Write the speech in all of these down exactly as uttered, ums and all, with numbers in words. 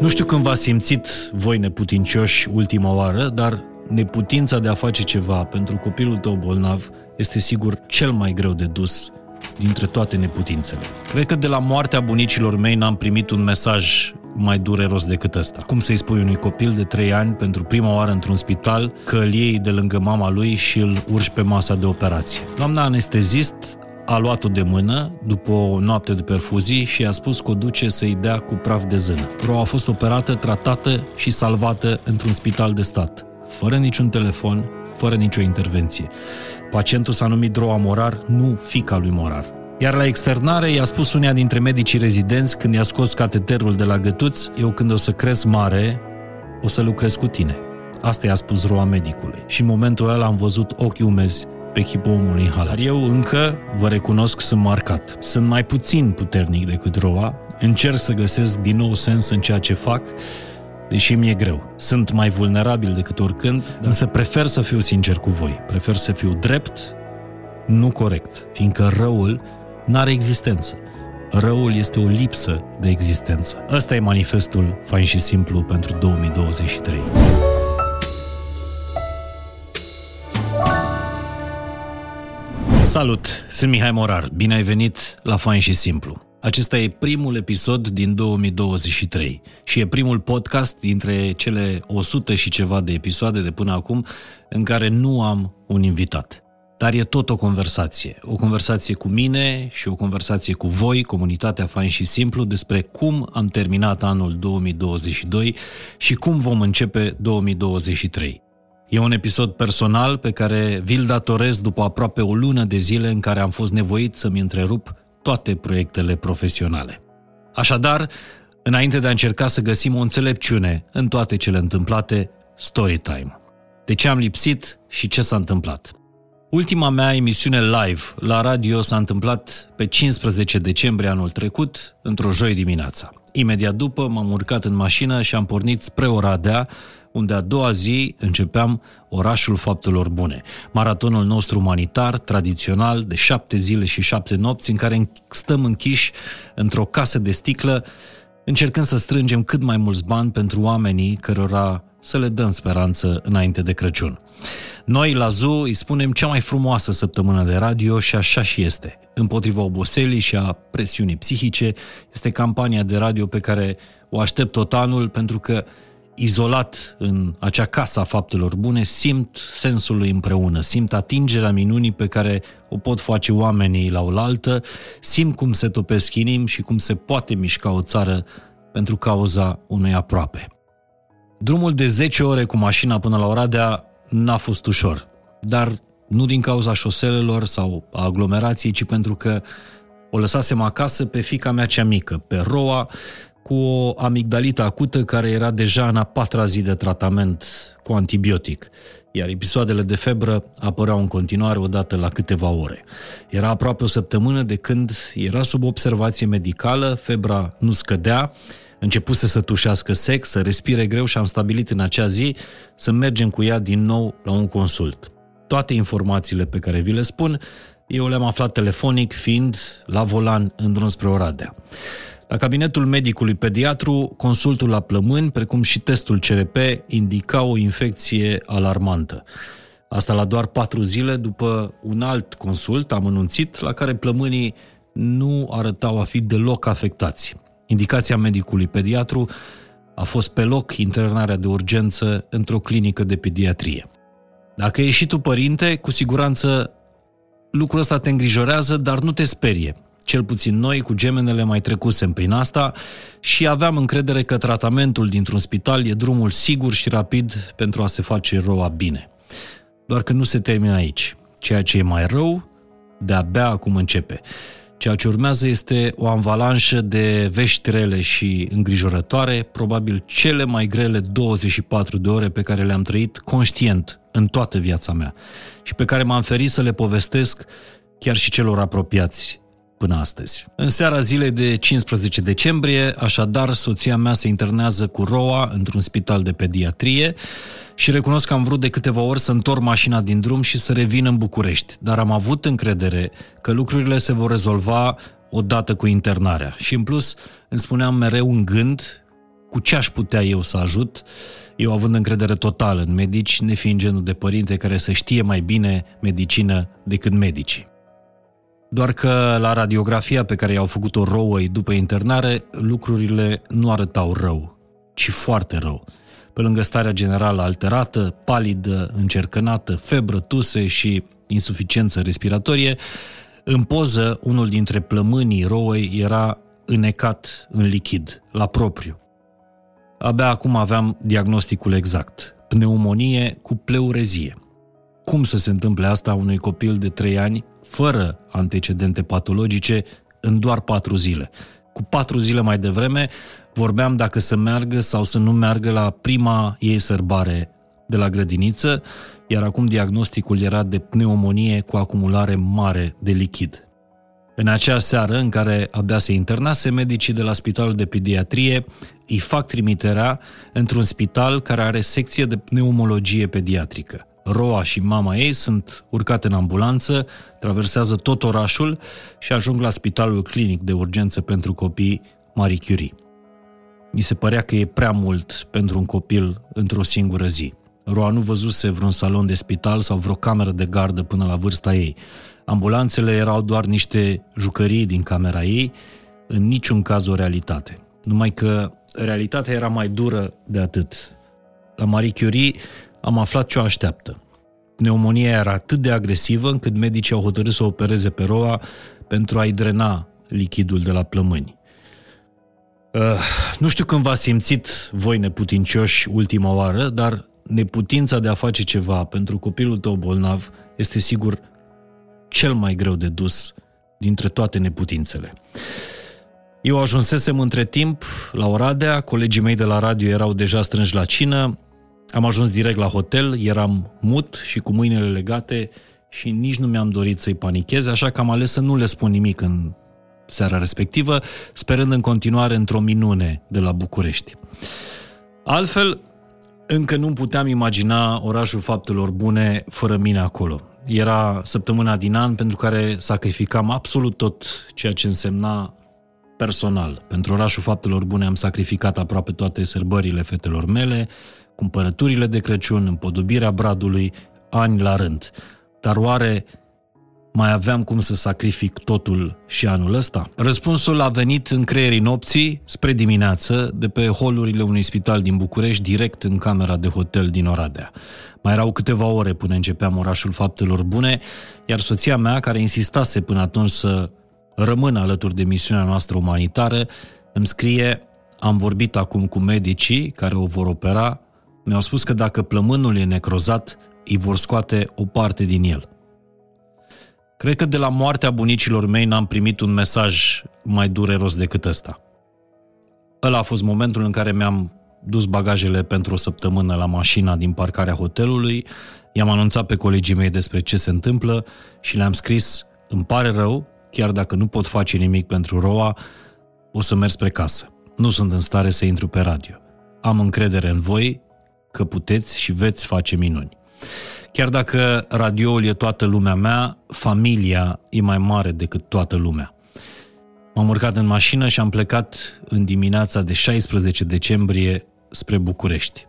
Nu știu când v-ați simțit voi neputincioși ultima oară, dar neputința de a face ceva pentru copilul tău bolnav este sigur cel mai greu de dus dintre toate neputințele. Cred că de la moartea bunicilor mei n-am primit un mesaj mai dureros decât ăsta. Cum să-i spui unui copil de trei ani pentru prima oară într-un spital că îl iei de lângă mama lui și îl urci pe masa de operație? Doamna anestezist a luat-o de mână după o noapte de perfuzii și i-a spus că o duce să-i dea cu praf de zână. Roa a fost operată, tratată și salvată într-un spital de stat, fără niciun telefon, fără nicio intervenție. Pacientul s-a numit Roa Morar, nu fiica lui Morar. Iar la externare i-a spus uneia dintre medicii rezidenți când i-a scos cateterul de la gătuț: eu când o să cresc mare, o să lucrez cu tine. Asta i-a spus Roa medicului. Și în momentul ăla am văzut ochii umezi pe chipul omului în halat. Eu încă, vă recunosc, sunt marcat. Sunt mai puțin puternic decât Roa, încerc să găsesc din nou sens în ceea ce fac, deși mi-e greu. Sunt mai vulnerabil decât oricând, da. Însă prefer să fiu sincer cu voi. Prefer să fiu drept, nu corect, fiindcă răul n-are existență. Răul este o lipsă de existență. Ăsta e manifestul fain și simplu pentru două mii douăzeci și trei. Salut! Sunt Mihai Morar. Bine ai venit la Fain și Simplu. Acesta e primul episod din două mii douăzeci și trei și e primul podcast dintre cele o sută și ceva de episoade de până acum în care nu am un invitat. Dar e tot o conversație. O conversație cu mine și o conversație cu voi, comunitatea Fain și Simplu, despre cum am terminat anul două mii douăzeci și doi și cum vom începe două mii douăzeci și trei. E un episod personal pe care vi-l datorez după aproape o lună de zile în care am fost nevoit să-mi întrerup toate proiectele profesionale. Așadar, înainte de a încerca să găsim o înțelepciune în toate cele întâmplate, story time. De ce am lipsit și ce s-a întâmplat? Ultima mea emisiune live la radio s-a întâmplat pe cincisprezece decembrie anul trecut, într-o joi dimineața. Imediat după m-am urcat în mașină și am pornit spre Oradea, unde a doua zi începeam Orașul Faptelor Bune, maratonul nostru umanitar, tradițional, de șapte zile și șapte nopți, în care stăm închiși într-o casă de sticlă, încercând să strângem cât mai mulți bani pentru oamenii cărora să le dăm speranță înainte de Crăciun. Noi, la Zoo, îi spunem cea mai frumoasă săptămână de radio și așa și este. Împotriva oboselii și a presiunii psihice, este campania de radio pe care o aștept tot anul, pentru că izolat în acea casă a faptelor bune, simt sensul lui împreună, simt atingerea minunii pe care o pot face oamenii la oaltă, simt cum se topesc inimi și cum se poate mișca o țară pentru cauza unui aproape. Drumul de zece ore cu mașina până la Oradea n-a fost ușor, dar nu din cauza șoselelor sau a aglomerației, ci pentru că o lăsasem acasă pe fiica mea cea mică, pe Roa, cu o amigdalită acută care era deja în a patra zi de tratament cu antibiotic, iar episoadele de febră apăreau în continuare odată la câteva ore. Era aproape o săptămână de când era sub observație medicală, febra nu scădea, începuse să tușească sec, să respire greu și am stabilit în acea zi să mergem cu ea din nou la un consult. Toate informațiile pe care vi le spun, eu le-am aflat telefonic, fiind la volan în drum spre Oradea. La cabinetul medicului pediatru, consultul la plămâni, precum și testul C R P, indica o infecție alarmantă. Asta la doar patru zile după un alt consult amănunțit, la care plămânii nu arătau a fi deloc afectați. Indicația medicului pediatru a fost pe loc internarea de urgență într-o clinică de pediatrie. Dacă ești și tu părinte, cu siguranță lucrul ăsta te îngrijorează, dar nu te sperie. Cel puțin noi, cu gemenele, mai trecusem prin asta și aveam încredere că tratamentul dintr-un spital e drumul sigur și rapid pentru a se face Roa bine. Doar că nu se termină aici. Ceea ce e mai rău, de-abia acum începe. Ceea ce urmează este o avalanșă de vești rele și îngrijorătoare, probabil cele mai grele douăzeci și patru de ore pe care le-am trăit conștient în toată viața mea și pe care m-am ferit să le povestesc chiar și celor apropiați până astăzi. În seara zilei de cincisprezece decembrie, așadar, soția mea se internează cu Roa într-un spital de pediatrie și recunosc că am vrut de câteva ori să întorc mașina din drum și să revin în București, dar am avut încredere că lucrurile se vor rezolva odată cu internarea. Și în plus, îmi spuneam mereu în gând cu ce aș putea eu să ajut, eu având încredere totală în medici, nefiind genul de părinte care să știe mai bine medicină decât medicii. Doar că la radiografia pe care i-au făcut-o Roei după internare, lucrurile nu arătau rău, ci foarte rău. Pe lângă starea generală alterată, palidă, încercănată, febră, tuse și insuficiență respiratorie, în poză, unul dintre plămânii Roei era înecat în lichid, la propriu. Abia acum aveam diagnosticul exact, pneumonie cu pleurezie. Cum să se întâmple asta unui copil de trei ani, fără antecedente patologice, în doar patru zile? Cu patru zile mai devreme vorbeam dacă să meargă sau să nu meargă la prima ei sărbare de la grădiniță, iar acum diagnosticul era de pneumonie cu acumulare mare de lichid. În acea seară în care abia se internase, medicii de la spitalul de pediatrie îi fac trimiterea într-un spital care are secție de pneumologie pediatrică. Roa și mama ei sunt urcate în ambulanță, traversează tot orașul și ajung la Spitalul Clinic de Urgență pentru Copii Marie Curie. Mi se părea că e prea mult pentru un copil într-o singură zi. Roa nu văzuse vreun salon de spital sau vreo cameră de gardă până la vârsta ei. Ambulanțele erau doar niște jucării din camera ei, în niciun caz o realitate. Numai că realitatea era mai dură de atât. La Marie Curie am aflat ce o așteaptă. Pneumonia era atât de agresivă încât medicii au hotărât să opereze pe Roa pentru a-i drena lichidul de la plămâni. Uh, nu știu când v-ați simțit voi neputincioși ultima oară, dar neputința de a face ceva pentru copilul tău bolnav este sigur cel mai greu de dus dintre toate neputințele. Eu ajunsesem între timp la Oradea, colegii mei de la radio erau deja strânși la cină, am ajuns direct la hotel, eram mut și cu mâinile legate și nici nu mi-am dorit să-i panichez, așa că am ales să nu le spun nimic în seara respectivă, sperând în continuare într-o minune de la București. Altfel, încă nu puteam imagina Orașul Faptelor Bune fără mine acolo. Era săptămâna din an pentru care sacrificam absolut tot ceea ce însemna personal. Pentru Orașul Faptelor Bune am sacrificat aproape toate sărbările fetelor mele, cumpărăturile de Crăciun, împodobirea bradului, ani la rând. Dar oare mai aveam cum să sacrific totul și anul ăsta? Răspunsul a venit în creierii nopții, spre dimineață, de pe holurile unui spital din București, direct în camera de hotel din Oradea. Mai erau câteva ore până începeam Orașul Faptelor Bune, iar soția mea, care insistase până atunci să rămână alături de misiunea noastră umanitară, îmi scrie: am vorbit acum cu medicii care o vor opera, mi-au spus că dacă plămânul e necrozat, îi vor scoate o parte din el. Cred că de la moartea bunicilor mei n-am primit un mesaj mai dureros decât ăsta. Ăla a fost momentul în care mi-am dus bagajele pentru o săptămână la mașina din parcarea hotelului, i-am anunțat pe colegii mei despre ce se întâmplă și le-am scris: îmi pare rău, chiar dacă nu pot face nimic pentru Roa, o să merg spre casă. Nu sunt în stare să intru pe radio. Am încredere în voi că puteți și veți face minuni. Chiar dacă radioul e toată lumea mea, familia e mai mare decât toată lumea. M-am urcat în mașină și am plecat în dimineața de șaisprezece decembrie spre București.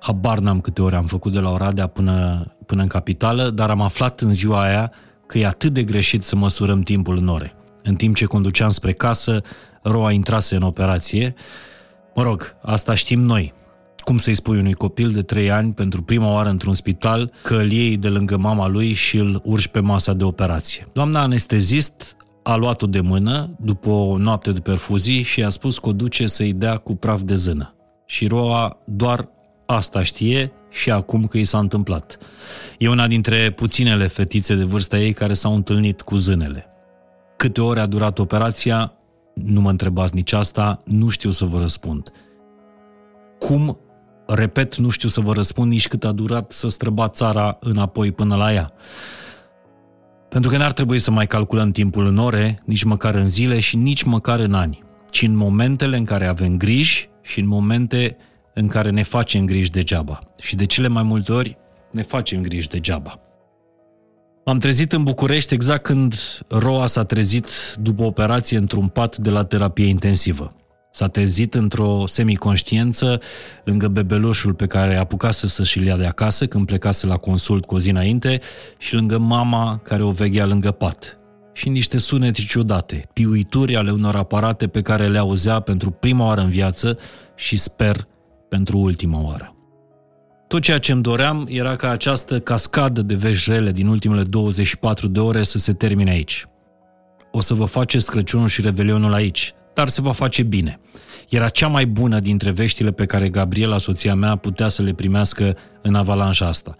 Habar n-am câte ore am făcut de la Oradea până, până în capitală, dar am aflat în ziua aia că e atât de greșit să măsurăm timpul în ore. În timp ce conduceam spre casă, Roa intrase în operație. Mă rog, asta știm noi. Cum să-i spui unui copil de trei ani pentru prima oară într-un spital că îl iei de lângă mama lui și îl urci pe masa de operație? Doamna anestezist a luat-o de mână după o noapte de perfuzii și a spus că o duce să-i dea cu praf de zână. Și Roa doar asta știe și acum că i s-a întâmplat. E una dintre puținele fetițe de vârsta ei care s-au întâlnit cu zânele. Câte ore a durat operația? Nu mă întrebați nici asta, nu știu să vă răspund. Cum? Repet, nu știu să vă răspund nici cât a durat să străba țara înapoi până la ea. Pentru că n-ar trebui să mai calculăm timpul în ore, nici măcar în zile și nici măcar în ani, ci în momentele în care avem griji și în momente în care ne facem griji degeaba. Și de cele mai multe ori ne facem griji degeaba. M-am trezit în București exact când Roa s-a trezit după operație într-un pat de la terapie intensivă. S-a trezit într-o semiconștiență lângă bebelușul pe care apucase să și-l ia de acasă când plecase la consult cu o zi înainte și lângă mama care o veghea lângă pat. Și niște sunete ciudate, piuituri ale unor aparate pe care le auzea pentru prima oară în viață și, sper, pentru ultima oară. Tot ceea ce îmi doream era ca această cascadă de vești rele din ultimele douăzeci și patru de ore să se termine aici. O să vă faceți Crăciunul și Revelionul aici, dar se va face bine. Era cea mai bună dintre veștile pe care Gabriela, soția mea, putea să le primească în avalanșa asta.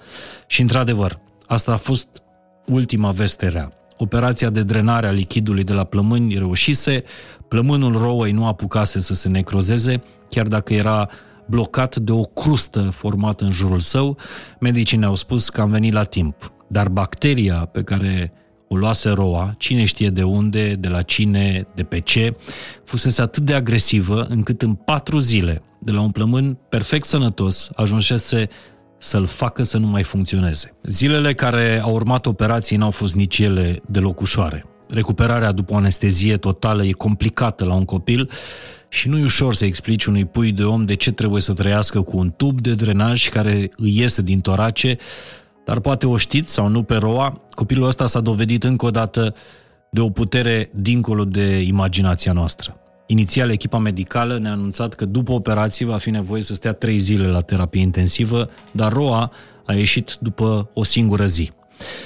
Și, într-adevăr, asta a fost ultima veste rea. Operația de drenare a lichidului de la plămâni reușise, plămânul Roei nu apucase să se necrozeze, chiar dacă era blocat de o crustă formată în jurul său. Medicii ne-au spus că am venit la timp, dar bacteria pe care o luase Roa, cine știe de unde, de la cine, de pe ce, fusese atât de agresivă încât în patru zile, de la un plămân perfect sănătos, ajunsese să-l facă să nu mai funcționeze. Zilele care au urmat operației n-au fost nici ele deloc ușoare. Recuperarea după anestezie totală e complicată la un copil și nu e ușor să explici unui pui de om de ce trebuie să trăiască cu un tub de drenaj care îi iese din torace, dar poate o știți sau nu pe Roa, copilul ăsta s-a dovedit încă o dată de o putere dincolo de imaginația noastră. Inițial, echipa medicală ne-a anunțat că după operație va fi nevoie să stea trei zile la terapie intensivă, dar Roa a ieșit după o singură zi.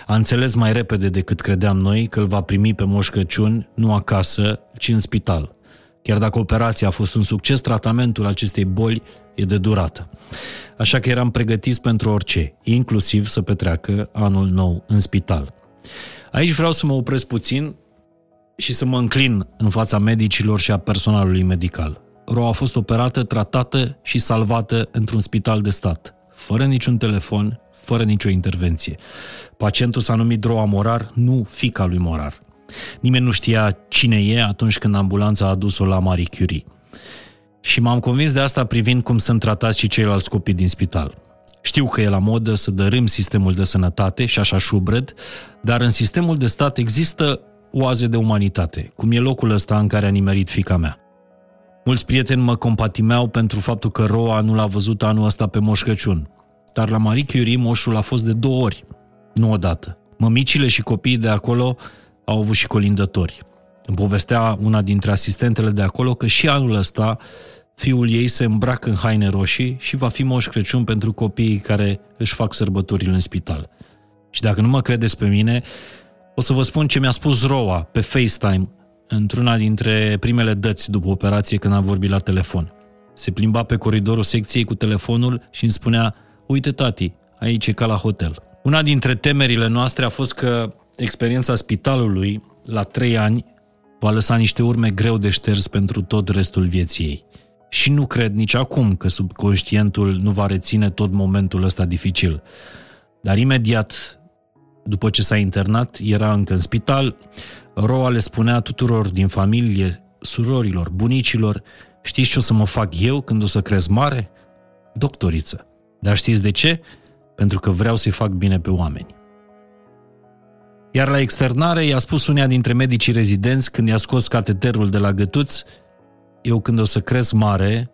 A înțeles mai repede decât credeam noi că îl va primi pe Moș Crăciun, nu acasă, ci în spital. Chiar dacă operația a fost un succes, tratamentul acestei boli e de durată. Așa că eram pregătiți pentru orice, inclusiv să petreacă anul nou în spital. Aici vreau să mă opresc puțin și să mă înclin în fața medicilor și a personalului medical. Roa a fost operată, tratată și salvată într-un spital de stat, fără niciun telefon, fără nicio intervenție. Pacientul s-a numit Roa Morar, nu fiica lui Morar. Nimeni nu știa cine e atunci când ambulanța a adus-o la Marie Curie. Și m-am convins de asta privind cum sunt tratați și ceilalți copii din spital. Știu că e la modă să dărâm sistemul de sănătate și așa șubred, dar în sistemul de stat există oaze de umanitate, cum e locul ăsta în care a nimerit fiica mea. Mulți prieteni mă compatimeau pentru faptul că Roa nu l-a văzut anul ăsta pe Moș Crăciun, dar la Marie Curie moșul a fost de două ori, nu odată. Mămicile și copiii de acolo au avut și colindători. Îmi povestea una dintre asistentele de acolo că și anul ăsta fiul ei se îmbracă în haine roșii și va fi Moș Crăciun pentru copiii care își fac sărbătorile în spital. Și dacă nu mă credeți pe mine, o să vă spun ce mi-a spus Roa pe FaceTime într-una dintre primele dăți după operație când am vorbit la telefon. Se plimba pe coridorul secției cu telefonul și îmi spunea: uite tati, aici e ca la hotel. Una dintre temerile noastre a fost că experiența spitalului la trei ani va lăsa niște urme greu de șters pentru tot restul vieții ei. Și nu cred nici acum că subconștientul nu va reține tot momentul ăsta dificil. Dar imediat după ce s-a internat, era încă în spital, Roa le spunea tuturor din familie, surorilor, bunicilor: știți ce o să mă fac eu când o să cresc mare? Doctoriță. Dar știți de ce? Pentru că vreau să-i fac bine pe oameni. Iar la externare i-a spus unia dintre medicii rezidenți când i-a scos cateterul de la gătuț: eu când o să cresc mare,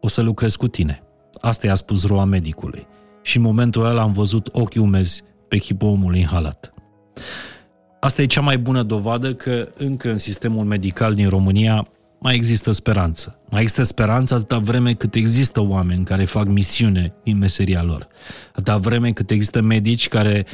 o să lucrez cu tine. Asta i-a spus Roa medicului. Și în momentul ăla am văzut ochii umezi pe chipul omului inhalat. Asta e cea mai bună dovadă că încă în sistemul medical din România mai există speranță. Mai există speranță atâta vreme cât există oameni care fac misiune în meseria lor. Atâta vreme cât există medici care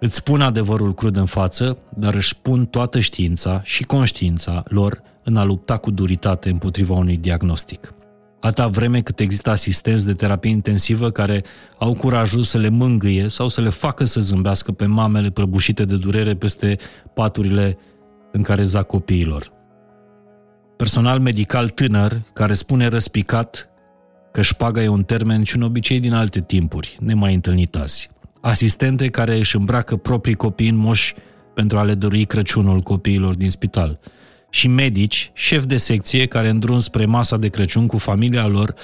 îți spun adevărul crud în față, dar își pun toată știința și conștiința lor în a lupta cu duritate împotriva unui diagnostic. Atâta vreme cât există asistenți de terapie intensivă care au curajul să le mângâie sau să le facă să zâmbească pe mamele prăbușite de durere peste paturile în care zac copiilor. Personal medical tânăr care spune răspicat că șpaga e un termen și un obicei din alte timpuri, nemai întâlnit azi. Asistente care își îmbracă proprii copii în moși pentru a le dori Crăciunul copiilor din spital. Și medici, șefi de secție, care în drum spre masa de Crăciun cu familia lor,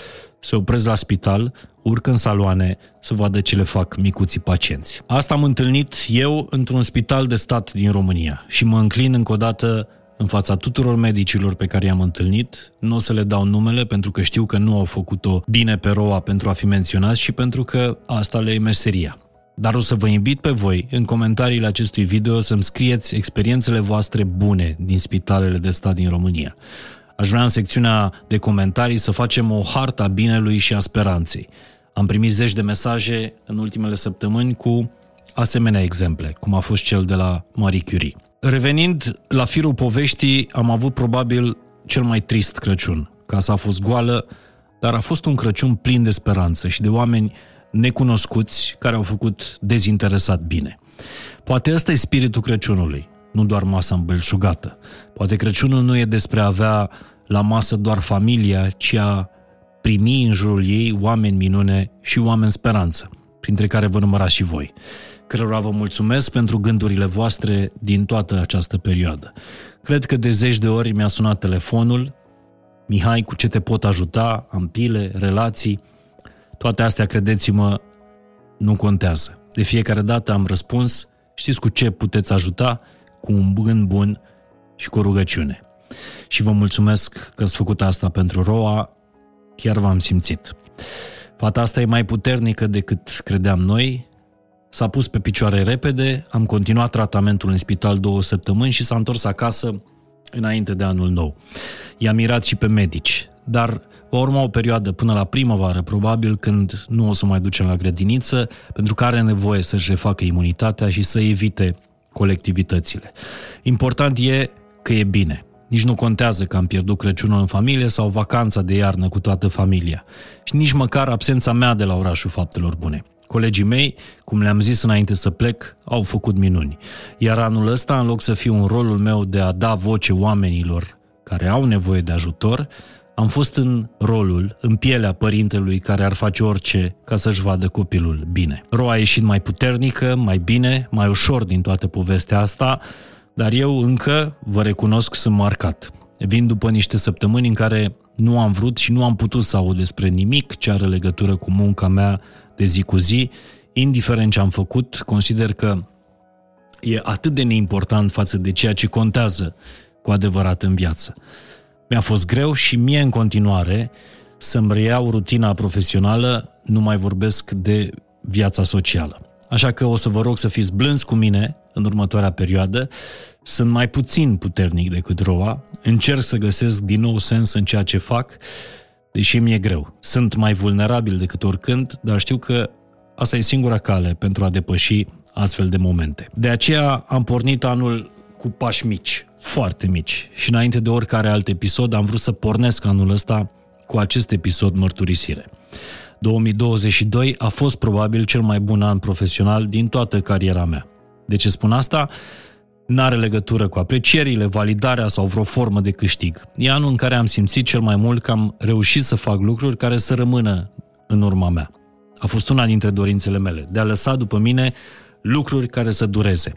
se opresc la spital, urcă în saloane să vadă ce le fac micuții pacienți. Asta am întâlnit eu într-un spital de stat din România și mă înclin încă o dată În fața tuturor medicilor pe care i-am întâlnit, nu o să le dau numele pentru că știu că nu au făcut-o bine pe Roa pentru a fi menționați și pentru că asta le e meseria. Dar o să vă invit pe voi, în comentariile acestui video, să-mi scrieți experiențele voastre bune din spitalele de stat din România. Aș vrea în secțiunea de comentarii să facem o hartă a binelui și a speranței. Am primit zeci de mesaje în ultimele săptămâni cu asemenea exemple, cum a fost cel de la Marie Curie. Revenind la firul poveștii, am avut probabil cel mai trist Crăciun. Casa a fost goală, dar a fost un Crăciun plin de speranță și de oameni necunoscuți care au făcut dezinteresat bine. Poate ăsta e spiritul Crăciunului, nu doar masa îmbelșugată. Poate Crăciunul nu e despre a avea la masă doar familia, ci a primi în jurul ei oameni minune și oameni speranță, printre care vă numărați și voi, cărora vă mulțumesc pentru gândurile voastre din toată această perioadă. Cred că de zeci de ori mi-a sunat telefonul: Mihai, cu ce te pot ajuta? Am pile, relații. Toate astea, credeți-mă, nu contează. De fiecare dată am răspuns: știți cu ce puteți ajuta? Cu un gând bun și cu o rugăciune. Și vă mulțumesc că ați făcut asta pentru Roa, chiar v-am simțit. Fata asta e mai puternică decât credeam noi, s-a pus pe picioare repede, am continuat tratamentul în spital două săptămâni și s-a întors acasă înainte de anul nou. I-a mirat și pe medici, dar va urma o perioadă până la primăvară, probabil, când nu o să mai ducem la grădiniță, pentru că are nevoie să-și refacă imunitatea și să evite colectivitățile. Important e că e bine. Nici nu contează că am pierdut Crăciunul în familie sau vacanța de iarnă cu toată familia. Și nici măcar absența mea de la Orașul Faptelor Bune. Colegii mei, cum le-am zis înainte să plec, au făcut minuni. Iar anul ăsta, în loc să fiu în rolul meu de a da voce oamenilor care au nevoie de ajutor, am fost în rolul, în pielea părintelui care ar face orice ca să-și vadă copilul bine. Roa a ieșit mai puternică, mai bine, mai ușor din toată povestea asta, dar eu încă, vă recunosc, sunt marcat. Vin după niște săptămâni în care nu am vrut și nu am putut să aud despre nimic ce are legătură cu munca mea de zi cu zi. Indiferent ce am făcut, consider că e atât de neimportant față de ceea ce contează cu adevărat în viață. Mi-a fost greu și mie în continuare să-mi reiau rutina profesională, nu mai vorbesc de viața socială. Așa că o să vă rog să fiți blânzi cu mine în următoarea perioadă. Sunt mai puțin puternic decât Roa, încerc să găsesc din nou sens în ceea ce fac, deși mi-e greu. Sunt mai vulnerabil decât oricând, dar știu că asta e singura cale pentru a depăși astfel de momente. De aceea am pornit anul cu pași mici, foarte mici, și înainte de oricare alt episod am vrut să pornesc anul ăsta cu acest episod mărturisire. două mii douăzeci și doi a fost probabil cel mai bun an profesional din toată cariera mea. De ce spun asta? N-are legătură cu aprecierile, validarea sau vreo formă de câștig. E anul în care am simțit cel mai mult că am reușit să fac lucruri care să rămână în urma mea. A fost una dintre dorințele mele, de a lăsa după mine lucruri care să dureze.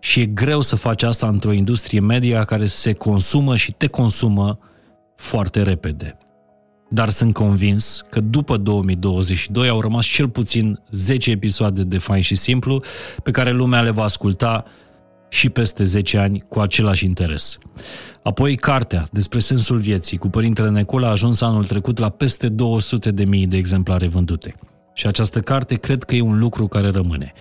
Și e greu să faci asta într-o industrie media care se consumă și te consumă foarte repede. Dar sunt convins că după două mii douăzeci și doi au rămas cel puțin zece episoade de Fain și Simplu pe care lumea le va asculta și peste zece ani cu același interes. Apoi, cartea despre sensul vieții cu Părintele Nicola a ajuns anul trecut la peste două sute de mii de exemplare vândute. Și această carte cred că e un lucru care rămâne.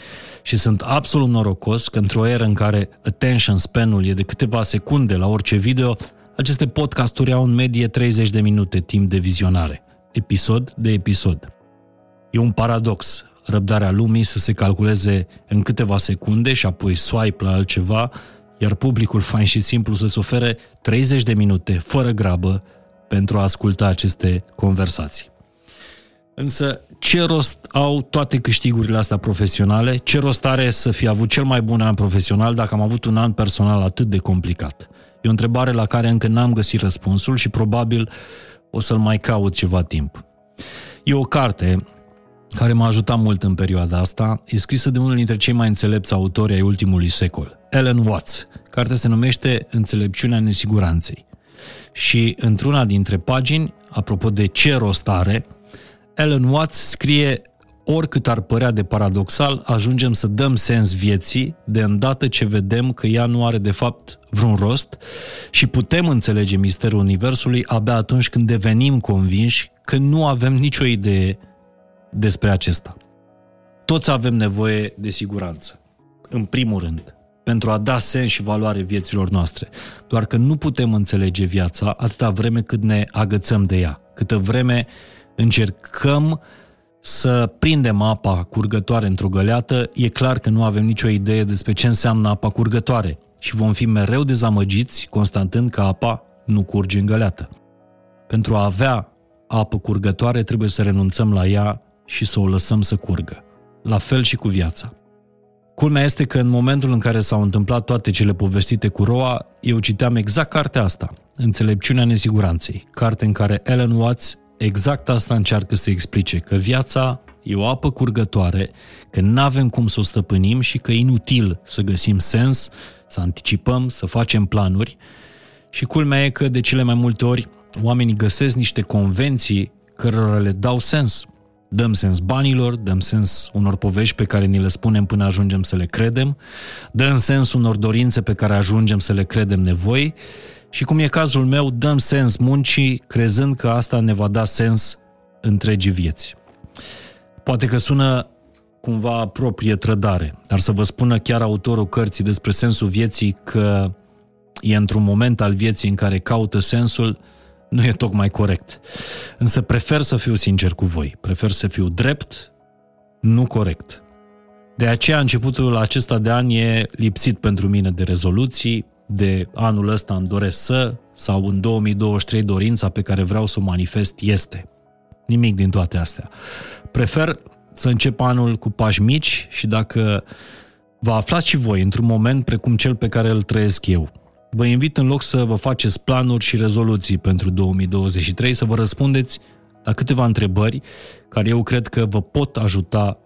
Și sunt absolut norocos că într-o eră în care attention span-ul e de câteva secunde la orice video, aceste podcasturi au în medie treizeci de minute timp de vizionare, episod de episod. E un paradox, răbdarea lumii să se calculeze în câteva secunde și apoi swipe la altceva, iar publicul Fain și Simplu să-ți ofere treizeci de minute fără grabă pentru a asculta aceste conversații. Însă, ce rost au toate câștigurile astea profesionale? Ce rost are să fi avut cel mai bun an profesional dacă am avut un an personal atât de complicat? E o întrebare la care încă n-am găsit răspunsul și probabil o să-l mai caut ceva timp. E o carte care m-a ajutat mult în perioada asta, e scrisă de unul dintre cei mai înțelepți autori ai ultimului secol, Alan Watts. Cartea se numește Înțelepciunea nesiguranței. Și într-una dintre pagini, apropo de ce rost are, Alan Watts scrie oricât ar părea de paradoxal, ajungem să dăm sens vieții de îndată ce vedem că ea nu are de fapt vreun rost și putem înțelege misterul Universului abia atunci când devenim convinși că nu avem nicio idee despre acesta. Toți avem nevoie de siguranță, în primul rând, pentru a da sens și valoare vieților noastre, doar că nu putem înțelege viața atâta vreme cât ne agățăm de ea, câtă vreme încercăm să prindem apa curgătoare într-o găleată, e clar că nu avem nicio idee despre ce înseamnă apa curgătoare și vom fi mereu dezamăgiți constatând că apa nu curge în găleată. Pentru a avea apă curgătoare trebuie să renunțăm la ea și să o lăsăm să curgă. La fel și cu viața. Culmea este că în momentul în care s-au întâmplat toate cele povestite cu Roa, eu citeam exact cartea asta, Înțelepciunea nesiguranței, carte în care Alan Watts exact asta încearcă să explice, că viața e o apă curgătoare, că n-avem cum să o stăpânim și că e inutil să găsim sens, să anticipăm, să facem planuri. Și culmea e că de cele mai multe ori oamenii găsesc niște convenții cărora le dau sens. Dăm sens banilor, dăm sens unor povești pe care ni le spunem până ajungem să le credem, dăm sens unor dorințe pe care ajungem să le credem nevoi și, cum e cazul meu, dăm sens muncii, crezând că asta ne va da sens întregii vieți. Poate că sună cumva proprie trădare, dar să vă spună chiar autorul cărții despre sensul vieții că e într-un moment al vieții în care caută sensul, nu e tocmai corect. Însă prefer să fiu sincer cu voi, prefer să fiu drept, nu corect. De aceea începutul acesta de an e lipsit pentru mine de rezoluții, de anul ăsta îmi doresc să, sau în două mii douăzeci și trei dorința pe care vreau să o manifest este. Nimic din toate astea. Prefer să încep anul cu pași mici și dacă vă aflați și voi într-un moment precum cel pe care îl trăiesc eu, vă invit, în loc să vă faceți planuri și rezoluții pentru două mii douăzeci și trei, să vă răspundeți la câteva întrebări care eu cred că vă pot ajuta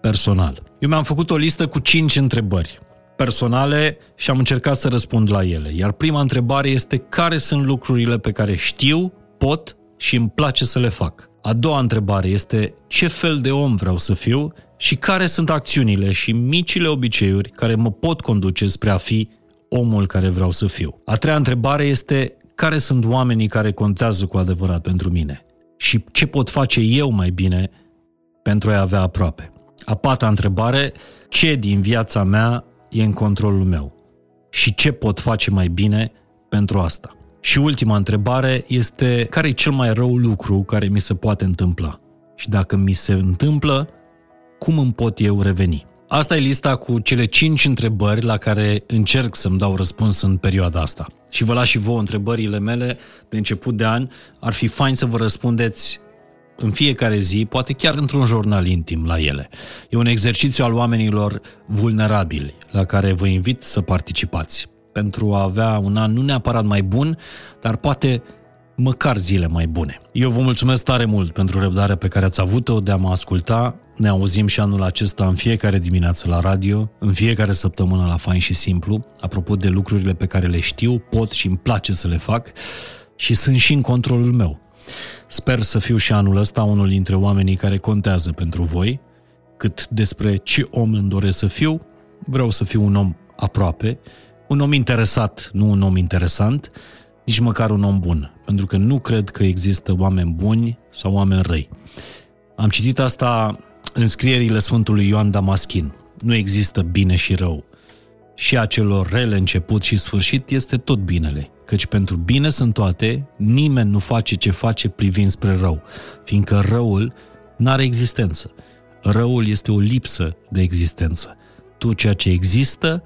personal. Eu mi-am făcut o listă cu cinci întrebări personale și am încercat să răspund la ele. Iar prima întrebare este: care sunt lucrurile pe care știu, pot și îmi place să le fac? A doua întrebare este: ce fel de om vreau să fiu și care sunt acțiunile și micile obiceiuri care mă pot conduce spre a fi omul care vreau să fiu? A treia întrebare este: care sunt oamenii care contează cu adevărat pentru mine și ce pot face eu mai bine pentru a-i avea aproape? A patra întrebare: ce din viața mea e în controlul meu și ce pot face mai bine pentru asta? Și ultima întrebare este: care e cel mai rău lucru care mi se poate întâmpla? Și dacă mi se întâmplă, cum îmi pot eu reveni? Asta e lista cu cele cinci întrebări la care încerc să-mi dau răspuns în perioada asta. Și vă las și vouă întrebările mele de început de an. Ar fi fain să vă răspundeți în fiecare zi, poate chiar într-un jurnal intim la ele. E un exercițiu al oamenilor vulnerabili la care vă invit să participați pentru a avea un an nu neapărat mai bun, dar poate măcar zile mai bune. Eu vă mulțumesc tare mult pentru răbdarea pe care ați avut-o de a mă asculta. Ne auzim și anul acesta în fiecare dimineață la radio, în fiecare săptămână la Fain și Simplu, apropo de lucrurile pe care le știu, pot și îmi place să le fac și sunt și în controlul meu. Sper să fiu și anul ăsta unul dintre oamenii care contează pentru voi. Cât despre ce om îmi doresc să fiu, vreau să fiu un om aproape, un om interesat, nu un om interesant, nici măcar un om bun, pentru că nu cred că există oameni buni sau oameni răi. Am citit asta în scrierile Sfântului Ioan Damaschin. Nu există bine și rău. Și a celor rele început și sfârșit este tot binele, căci pentru bine sunt toate, nimeni nu face ce face privind spre rău, fiindcă răul n-are existență. Răul este o lipsă de existență. Tot ceea ce există,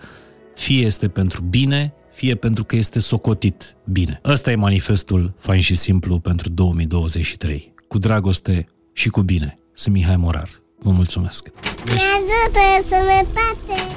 fie este pentru bine, fie pentru că este socotit bine. Ăsta e manifestul Fain și Simplu pentru două mii douăzeci și trei. Cu dragoste și cu bine. Sunt Mihai Morar. Vă mulțumesc! Ne ajută sănătate!